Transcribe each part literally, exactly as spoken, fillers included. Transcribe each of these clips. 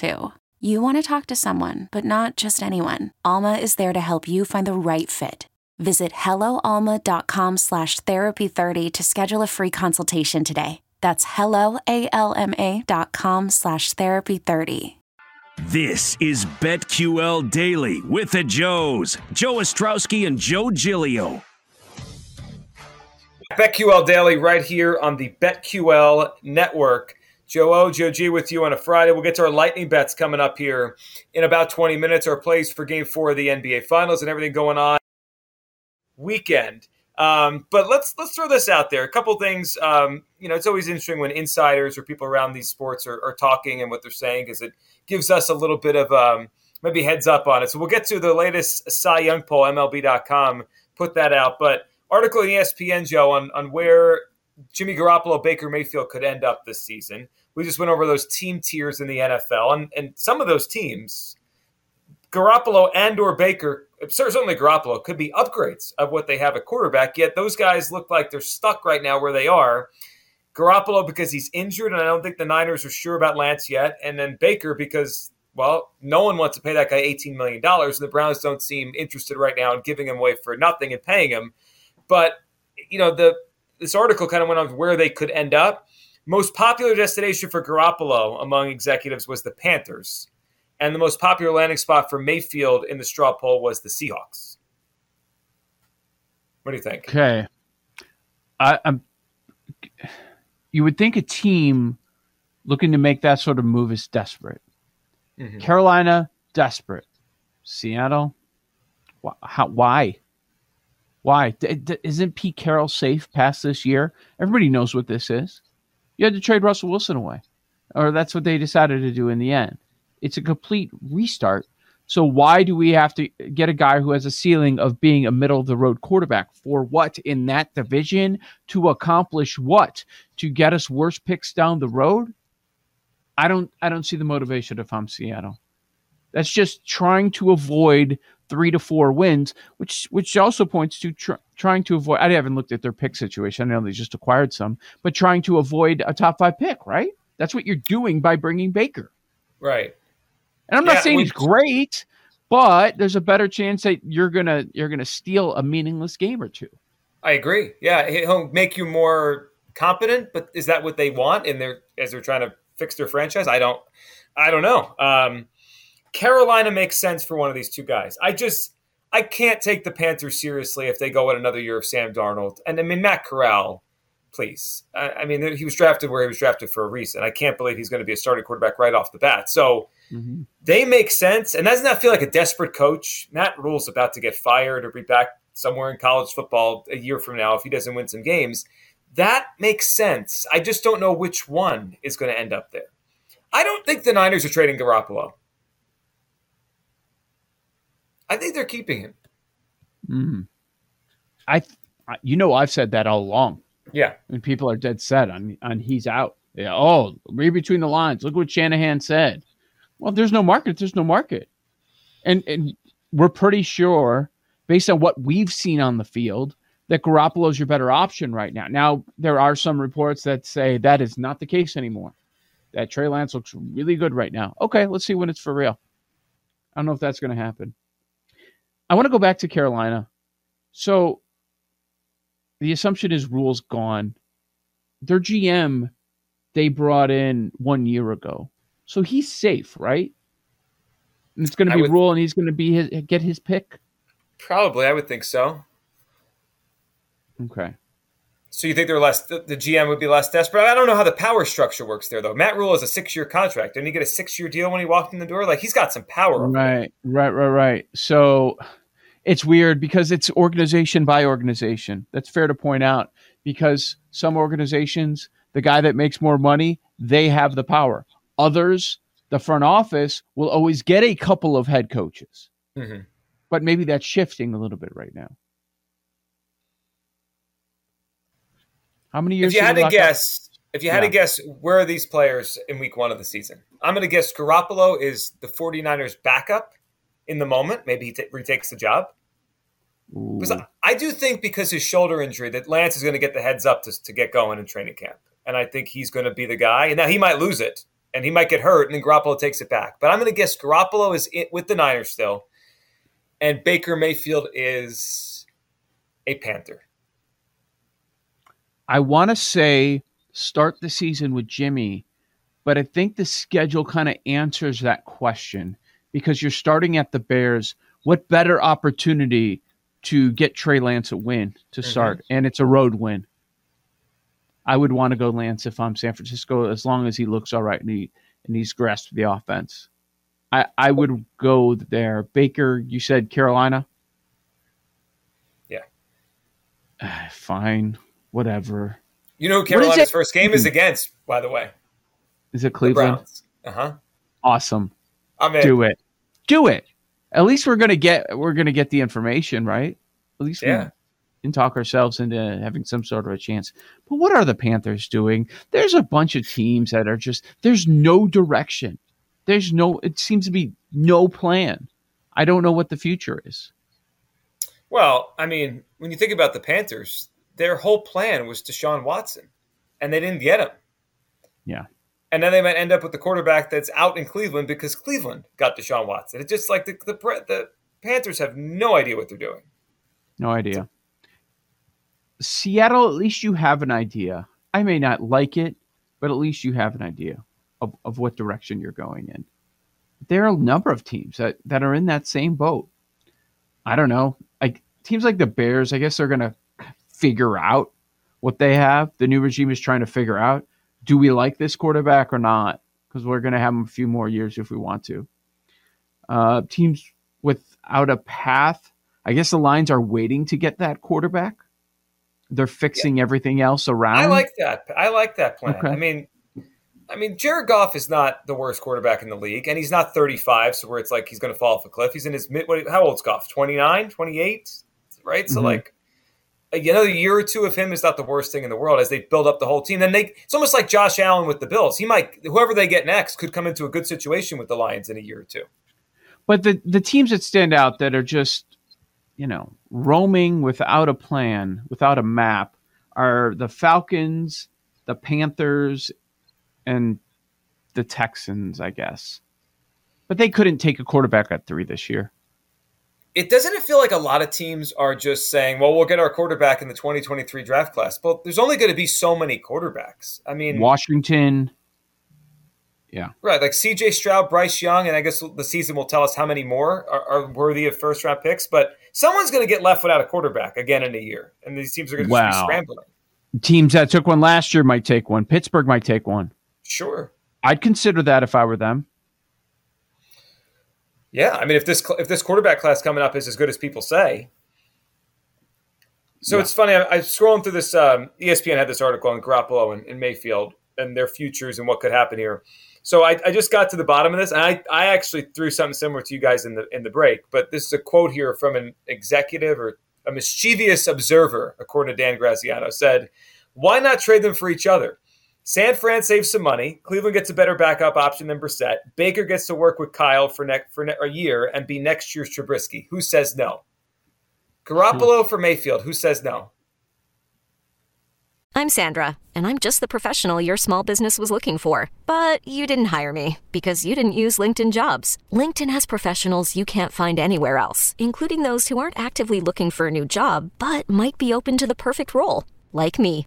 too. You want to talk to someone, but not just anyone. Alma is there to help you find the right fit. Visit hello alma dot com slash therapy thirty to schedule a free consultation today. That's hello alma dot com slash therapy thirty. This is BetQL Daily with the Joes, Joe Ostrowski and Joe Giglio. BetQL Daily right here on the BetQL Network. Joe O, Joe G with you on a Friday. We'll get to our lightning bets coming up here in about twenty minutes, our plays for game four of the N B A Finals and everything going on weekend. Um, but let's let's throw this out there. A couple things. Um, you know, it's always interesting when insiders or people around these sports are, are talking and what they're saying, because it gives us a little bit of um, maybe heads up on it. So we'll get to the latest Cy Young poll, M L B dot com, put that out. But article in E S P N, Joe, on, on where Jimmy Garoppolo, Baker Mayfield could end up this season. We just went over those team tiers in the N F L, and, and some of those teams, Garoppolo and or Baker, certainly Garoppolo, could be upgrades of what they have at quarterback, yet those guys look like they're stuck right now where they are. Garoppolo because he's injured, and I don't think the Niners are sure about Lance yet, and then Baker because, well, no one wants to pay that guy eighteen million dollars, and the Browns don't seem interested right now in giving him away for nothing and paying him. But, you know, the this article kind of went on where they could end up. Most popular destination for Garoppolo among executives was the Panthers. And the most popular landing spot for Mayfield in the straw poll was the Seahawks. What do you think? Okay. I, I'm, you would think a team looking to make that sort of move is desperate. Mm-hmm. Carolina, desperate. Seattle, wh- how, why? Why? D- d- isn't Pete Carroll safe past this year? Everybody knows what this is. You had to trade Russell Wilson away, or that's what they decided to do in the end. It's a complete restart. So why do we have to get a guy who has a ceiling of being a middle-of-the-road quarterback? For what in that division? To accomplish what? To get us worse picks down the road? I don't I don't see the motivation if I'm Seattle. That's just trying to avoid three to four wins, which which also points to tr- trying to avoid. I haven't looked at their pick situation. I know they just acquired some, but trying to avoid a top five pick, right? That's what you're doing by bringing Baker. Right. And I'm yeah, not saying we, he's great, but there's a better chance that you're going to you're gonna steal a meaningless game or two. I agree. Yeah, he'll make you more competent, but is that what they want in their, as they're trying to fix their franchise? I don't I don't know. Um Carolina makes sense for one of these two guys. I just, I can't take the Panthers seriously if they go with another year of Sam Darnold. And I mean, Matt Corral, please. I, I mean, he was drafted where he was drafted for a reason. I can't believe he's going to be a starting quarterback right off the bat. So mm-hmm. They make sense. And doesn't that feel like a desperate coach? Matt Rule's about to get fired or be back somewhere in college football a year from now if he doesn't win some games. That makes sense. I just don't know which one is going to end up there. I don't think the Niners are trading Garoppolo. I think they're keeping him. Mm. I, you know, I've said that all along. Yeah. And people are dead set on, on he's out. Yeah. Oh, read between the lines. Look what Shanahan said. Well, if there's no market, there's no market. And, and we're pretty sure, based on what we've seen on the field, that Garoppolo's your better option right now. Now, there are some reports that say that is not the case anymore, that Trey Lance looks really good right now. Okay, let's see when it's for real. I don't know if that's going to happen. I want to go back to Carolina. So the assumption is Rule's gone. Their G M they brought in one year ago. So he's safe, right? And it's going to be would, Rule, and he's going to be his, get his pick? Probably. I would think so. Okay. So you think they're less? The, the G M would be less desperate? I don't know how the power structure works there, though. Matt Rule is a six-year contract. Didn't he get a six-year deal when he walked in the door? Like, he's got some power. Right, right, right, right. So it's weird because it's organization by organization. That's fair to point out because some organizations, the guy that makes more money, they have the power. Others, the front office, will always get a couple of head coaches. Mm-hmm. But maybe that's shifting a little bit right now. How many years? If you had to guess, up? if you had yeah. to guess, where are these players in week one of the season? I'm going to guess Garoppolo is the 49ers backup in the moment. Maybe he t- retakes the job. Because I, I do think because his shoulder injury that Lance is going to get the heads up to, to get going in training camp. And I think he's going to be the guy. And now he might lose it and he might get hurt and then Garoppolo takes it back. But I'm going to guess Garoppolo is it with the Niners still. And Baker Mayfield is a Panther. I want to say start the season with Jimmy, but I think the schedule kind of answers that question because you're starting at the Bears. What better opportunity to get Trey Lance a win to start? Mm-hmm. And it's a road win. I would want to go Lance if I'm San Francisco, as long as he looks all right and, he, and he's grasped the offense. I, I would go there. Baker, you said Carolina? Yeah. Uh, fine. Whatever. You know who Carolina's first game is against, by the way. Is it Cleveland? Uh huh. Awesome. I'm in. Do it. Do it. At least we're gonna get we're gonna get the information, right? At least yeah. we can talk ourselves into having some sort of a chance. But what are the Panthers doing? There's a bunch of teams that are just there's no direction. There's no it seems to be no plan. I don't know what the future is. Well, I mean, when you think about the Panthers, their whole plan was Deshaun Watson, and they didn't get him. Yeah. And then they might end up with the quarterback that's out in Cleveland because Cleveland got Deshaun Watson. It's just like the the, the Panthers have no idea what they're doing. No idea. So, Seattle, at least you have an idea. I may not like it, but at least you have an idea of, of what direction you're going in. There are a number of teams that, that are in that same boat. I don't know. Like teams like the Bears, I guess they're going to figure out what they have. The new regime is trying to figure out, do we like this quarterback or not? Because we're going to have him a few more years if we want to. Uh, teams without a path, I guess the Lions are waiting to get that quarterback. They're fixing yeah. everything else around. I like that. I like that plan. Okay. I mean, I mean, Jared Goff is not the worst quarterback in the league, and he's not thirty-five, so where it's like he's going to fall off a cliff. He's in his mid. What, how old's Goff? twenty-nine, twenty-eight, right? So mm-hmm. like. Another year or two of him is not the worst thing in the world as they build up the whole team. Then they it's almost like Josh Allen with the Bills. He might whoever they get next could come into a good situation with the Lions in a year or two. But the, the teams that stand out that are just, you know, roaming without a plan, without a map, are the Falcons, the Panthers, and the Texans, I guess. But they couldn't take a quarterback at three this year. It doesn't it feel like a lot of teams are just saying, well, we'll get our quarterback in the twenty twenty-three draft class. But there's only going to be so many quarterbacks. I mean, Washington. Yeah. Right. Like C J. Stroud, Bryce Young. And I guess the season will tell us how many more are, are worthy of first round picks. But someone's going to get left without a quarterback again in a year. And these teams are going to wow. just be scrambling. Teams that took one last year might take one. Pittsburgh might take one. Sure. I'd consider that if I were them. Yeah, I mean, if this if this quarterback class coming up is as good as people say. So yeah. It's funny, I, I'm scrolling through this. Um, E S P N had this article on Garoppolo and, and Mayfield and their futures and what could happen here. So I, I just got to the bottom of this, and I, I actually threw something similar to you guys in the in the break. But this is a quote here from an executive or a mischievous observer, according to Dan Graziano, said, "Why not trade them for each other? San Fran saves some money. Cleveland gets a better backup option than Brissett. Baker gets to work with Kyle for ne- for ne- a year and be next year's Trubisky. Who says no? Garoppolo for Mayfield. Who says no?" I'm Sandra, and I'm just the professional your small business was looking for. But you didn't hire me because you didn't use LinkedIn Jobs. LinkedIn has professionals you can't find anywhere else, including those who aren't actively looking for a new job, but might be open to the perfect role, like me.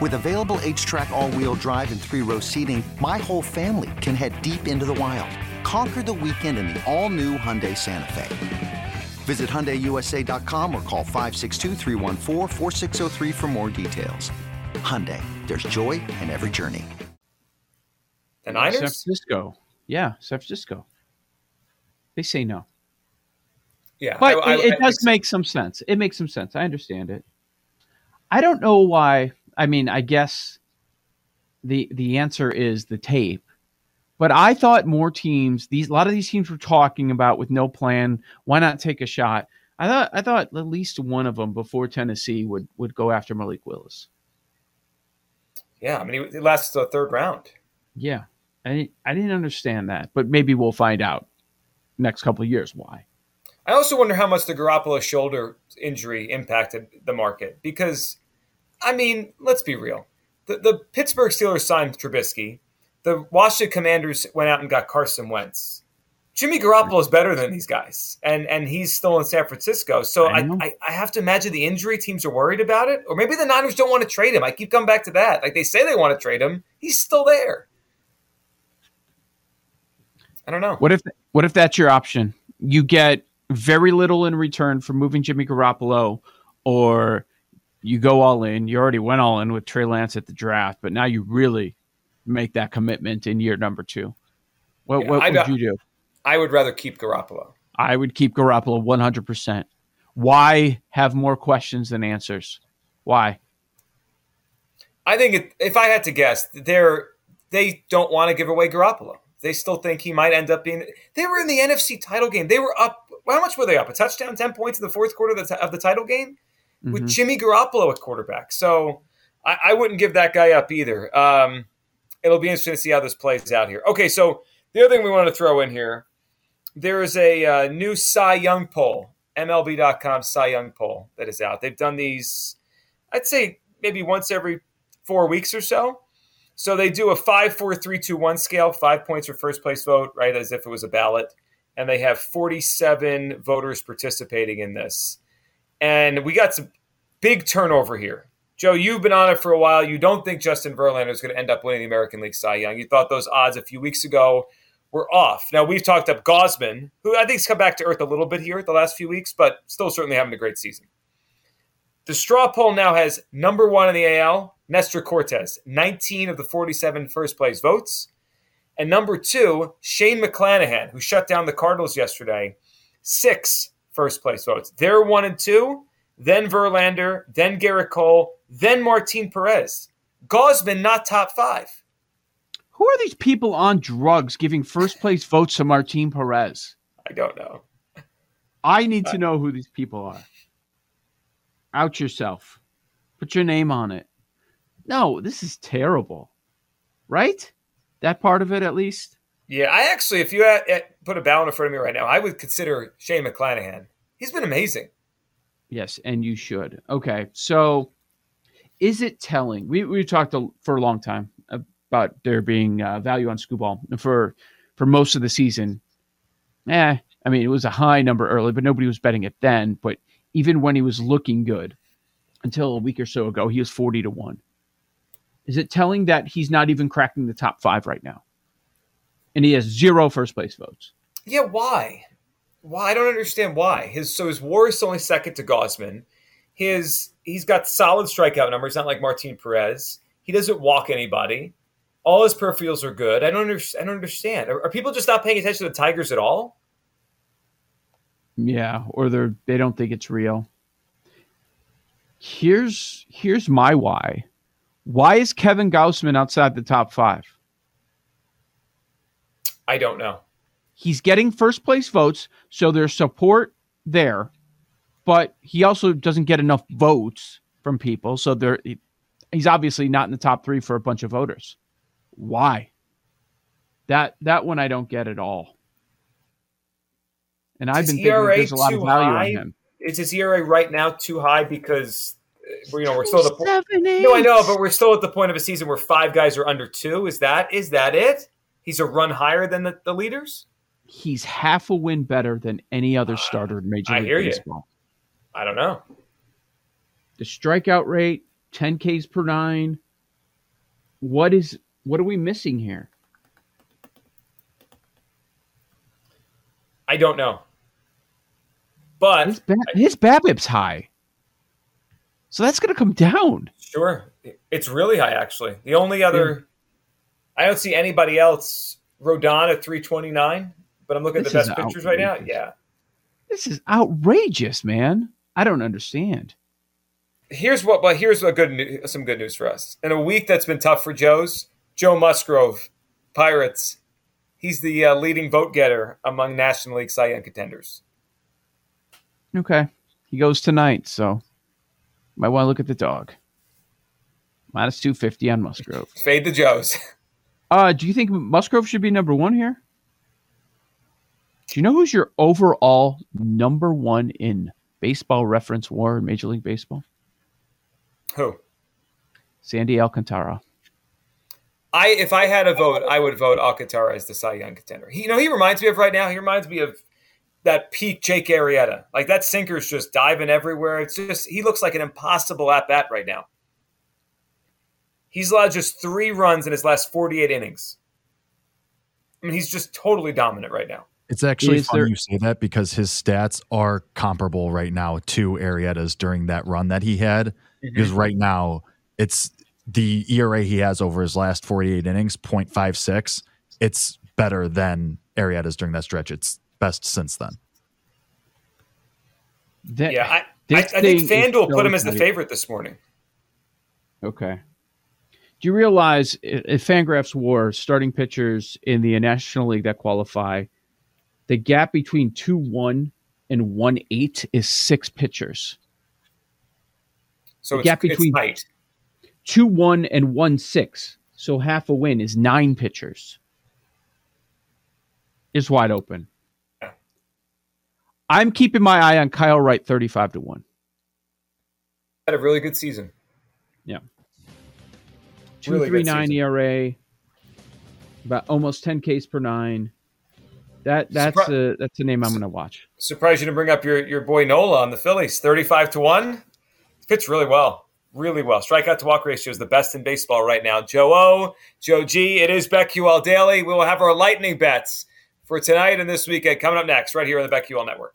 With available H-Track all-wheel drive and three-row seating, my whole family can head deep into the wild. Conquer the weekend in the all-new Hyundai Santa Fe. Visit Hyundai U S A dot com or call five six two, three one four, four six zero three for more details. Hyundai, there's joy in every journey. The Niners? San Francisco. Yeah, San Francisco. They say no. Yeah. But I, I, it, it I does make so. some sense. It makes some sense. I understand it. I don't know why. I mean, I guess the the answer is the tape. But I thought more teams, these a lot of these teams were talking about with no plan, why not take a shot? I thought I thought at least one of them before Tennessee would, would go after Malik Willis. Yeah, I mean, it lasts the third round. Yeah, I, I didn't understand that, but maybe we'll find out next couple of years why. I also wonder how much the Garoppolo shoulder injury impacted the market because, I mean, let's be real. The, the Pittsburgh Steelers signed Trubisky. The Washington Commanders went out and got Carson Wentz. Jimmy Garoppolo is better than these guys, and and he's still in San Francisco. So I, I, I have to imagine the injury teams are worried about it, or maybe the Niners don't want to trade him. I keep coming back to that. Like, they say they want to trade him. He's still there. I don't know. What if what if that's your option? You get very little in return for moving Jimmy Garoppolo, or you go all in. You already went all in with Trey Lance at the draft, but now you really make that commitment in year number two. What, yeah, what would I, you do? I would rather keep Garoppolo. I would keep Garoppolo one hundred percent. Why have more questions than answers? Why? I think it, if I had to guess, they're, they don't want to give away Garoppolo. They still think he might end up being – they were in the N F C title game. They were up – how much were they up? A touchdown, ten points in the fourth quarter of the, of the title game? With mm-hmm. Jimmy Garoppolo at quarterback. So I, I wouldn't give that guy up either. Um, it'll be interesting to see how this plays out here. Okay, so the other thing we want to throw in here, there is a uh, new Cy Young poll, M L B dot com Cy Young poll that is out. They've done these, I'd say, maybe once every four weeks or so. So they do a five, four, three, two, one scale, five points for first place vote, right, as if it was a ballot. And they have forty-seven voters participating in this. And we got some big turnover here. Joe, you've been on it for a while. You don't think Justin Verlander is going to end up winning the American League Cy Young. You thought those odds a few weeks ago were off. Now, we've talked up Gaussman, who I think has come back to earth a little bit here the last few weeks, but still certainly having a great season. The straw poll now has number one in the A L, Nestor Cortes, nineteen of the forty-seven first-place votes. And number two, Shane McClanahan, who shut down the Cardinals yesterday, six first-place votes. They're one and two, then Verlander, then Gerrit Cole, then Martin Perez. Gaussman not top five. Who are these people on drugs giving first-place votes to Martin Perez? I don't know. I need uh, to know who these people are. Out yourself. Put your name on it. No, this is terrible, right? That part of it, at least. Yeah, I actually, if you had, had put a ballot in front of me right now, I would consider Shane McClanahan. He's been amazing. Yes, and you should. Okay, so is it telling? We we talked a, for a long time about there being uh, value on Scooball for for most of the season. Eh, I mean, it was a high number early, but nobody was betting it then. But even when he was looking good, until a week or so ago, he was forty to one. Is it telling that he's not even cracking the top five right now? And he has zero first-place votes. Yeah, why? Why? I don't understand why. His So his WAR is only second to Gaussman. His, he's got solid strikeout numbers, not like Martin Perez. He doesn't walk anybody. All his peripherals are good. I don't, under, I don't understand. Are, are people just not paying attention to the Tigers at all? Yeah, or they they don't think it's real. Here's Here's my why. Why is Kevin Gaussman outside the top five? I don't know. He's getting first-place votes, so there's support there. But he also doesn't get enough votes from people, so there he's obviously not in the top three for a bunch of voters. Why? That that one I don't get at all. And I've been thinking there's a lot of value in him. Is his E R A right now too high because you know we're still at the point? No, I know, but we're still at the point of a season where five guys are under two. Is that is that it? He's a run higher than the, the leaders. He's half a win better than any other starter in Major League Baseball. I hear you. I don't know. The strikeout rate, ten Ks per nine. What is what are we missing here? I don't know. But his, ba- I, his BABIP's high. So that's going to come down. Sure. It's really high, actually. The only other yeah. – I don't see anybody else. Rodon at three twenty-nine, but I'm looking at the best pictures right now. Yeah. This is outrageous, man. I don't understand. Here's what – but here's a good, some good news for us. In a week that's been tough for Joes, Joe Musgrove, Pirates, he's the uh, leading vote-getter among National League Cy Young contenders. Okay. He goes tonight, so might want to look at the dog. Minus two fifty on Musgrove. Fade the Joes. Uh, do you think Musgrove should be number one here? Do you know who's your overall number one in baseball reference war in Major League Baseball? Who? Sandy Alcantara. I If I had a vote, I would vote Alcantara as the Cy Young contender. He, you know, he reminds me of right now, he reminds me of that peak Jake Arrieta. Like that sinker's just diving everywhere. It's just, he looks like an impossible at-bat right now. He's allowed just three runs in his last forty-eight innings. I mean, he's just totally dominant right now. It's actually Is funny there... you say that because his stats are comparable right now to Arrieta's during that run that he had. Mm-hmm. Because right now, it's the E R A he has over his last forty-eight innings, point five six. It's better than Arrieta's during that stretch. It's best since then. That, yeah, I, I, I think FanDuel put him as the favorite this morning. Okay. Do you realize if Fangraphs war starting pitchers in the National League that qualify, the gap between two one and one eight is six pitchers. So the it's, gap between it's two one and one six, so half a win, is nine pitchers. It's wide open. I'm keeping my eye on Kyle Wright, thirty-five to one. Had a really good season. Yeah. two point three nine E R A, about almost ten Ks per nine. That that's Surpri- a that's a name I'm going to watch. Surprised you didn't bring up your, your boy Nola on the Phillies, thirty-five to one. Fits really well, really well. Strikeout to walk ratio is the best in baseball right now. Joe O, Joe G. It is BetQL Daily. We will have our lightning bets for tonight and this weekend coming up next, right here on the BetQL Network.